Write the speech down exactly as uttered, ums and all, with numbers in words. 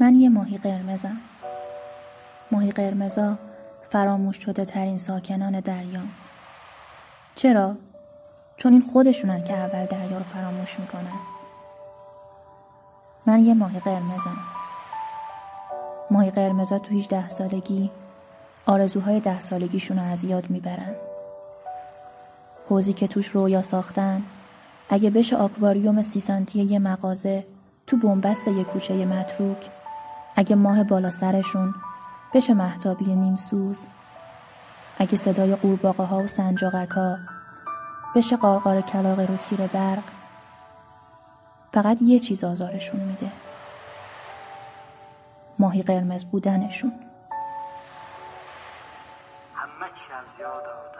من یه ماهی قرمزم. ماهی قرمزا فراموش شده ترین ساکنان دریا. چرا؟ چون این خودشونن که اول دریا رو فراموش میکنن. من یه ماهی قرمزم. ماهی قرمزا تو هیچ ده سالگی آرزوهای ده سالگیشون رو از یاد میبرن. حوضی که توش رویا ساختن اگه بشه آکواریوم سی سانتی یه مغازه تو بنبست یه کوچه متروک، اگه ماه بالا سرشون بشه مهتابی نیم سوز، اگه صدای قورباغه ها و سنجاقک ها بشه قارقار کلاغ رو تیر برق، فقط یه چیز آزارشون میده: ماهی قرمز بودنشون. همه چی از یاد آوردم.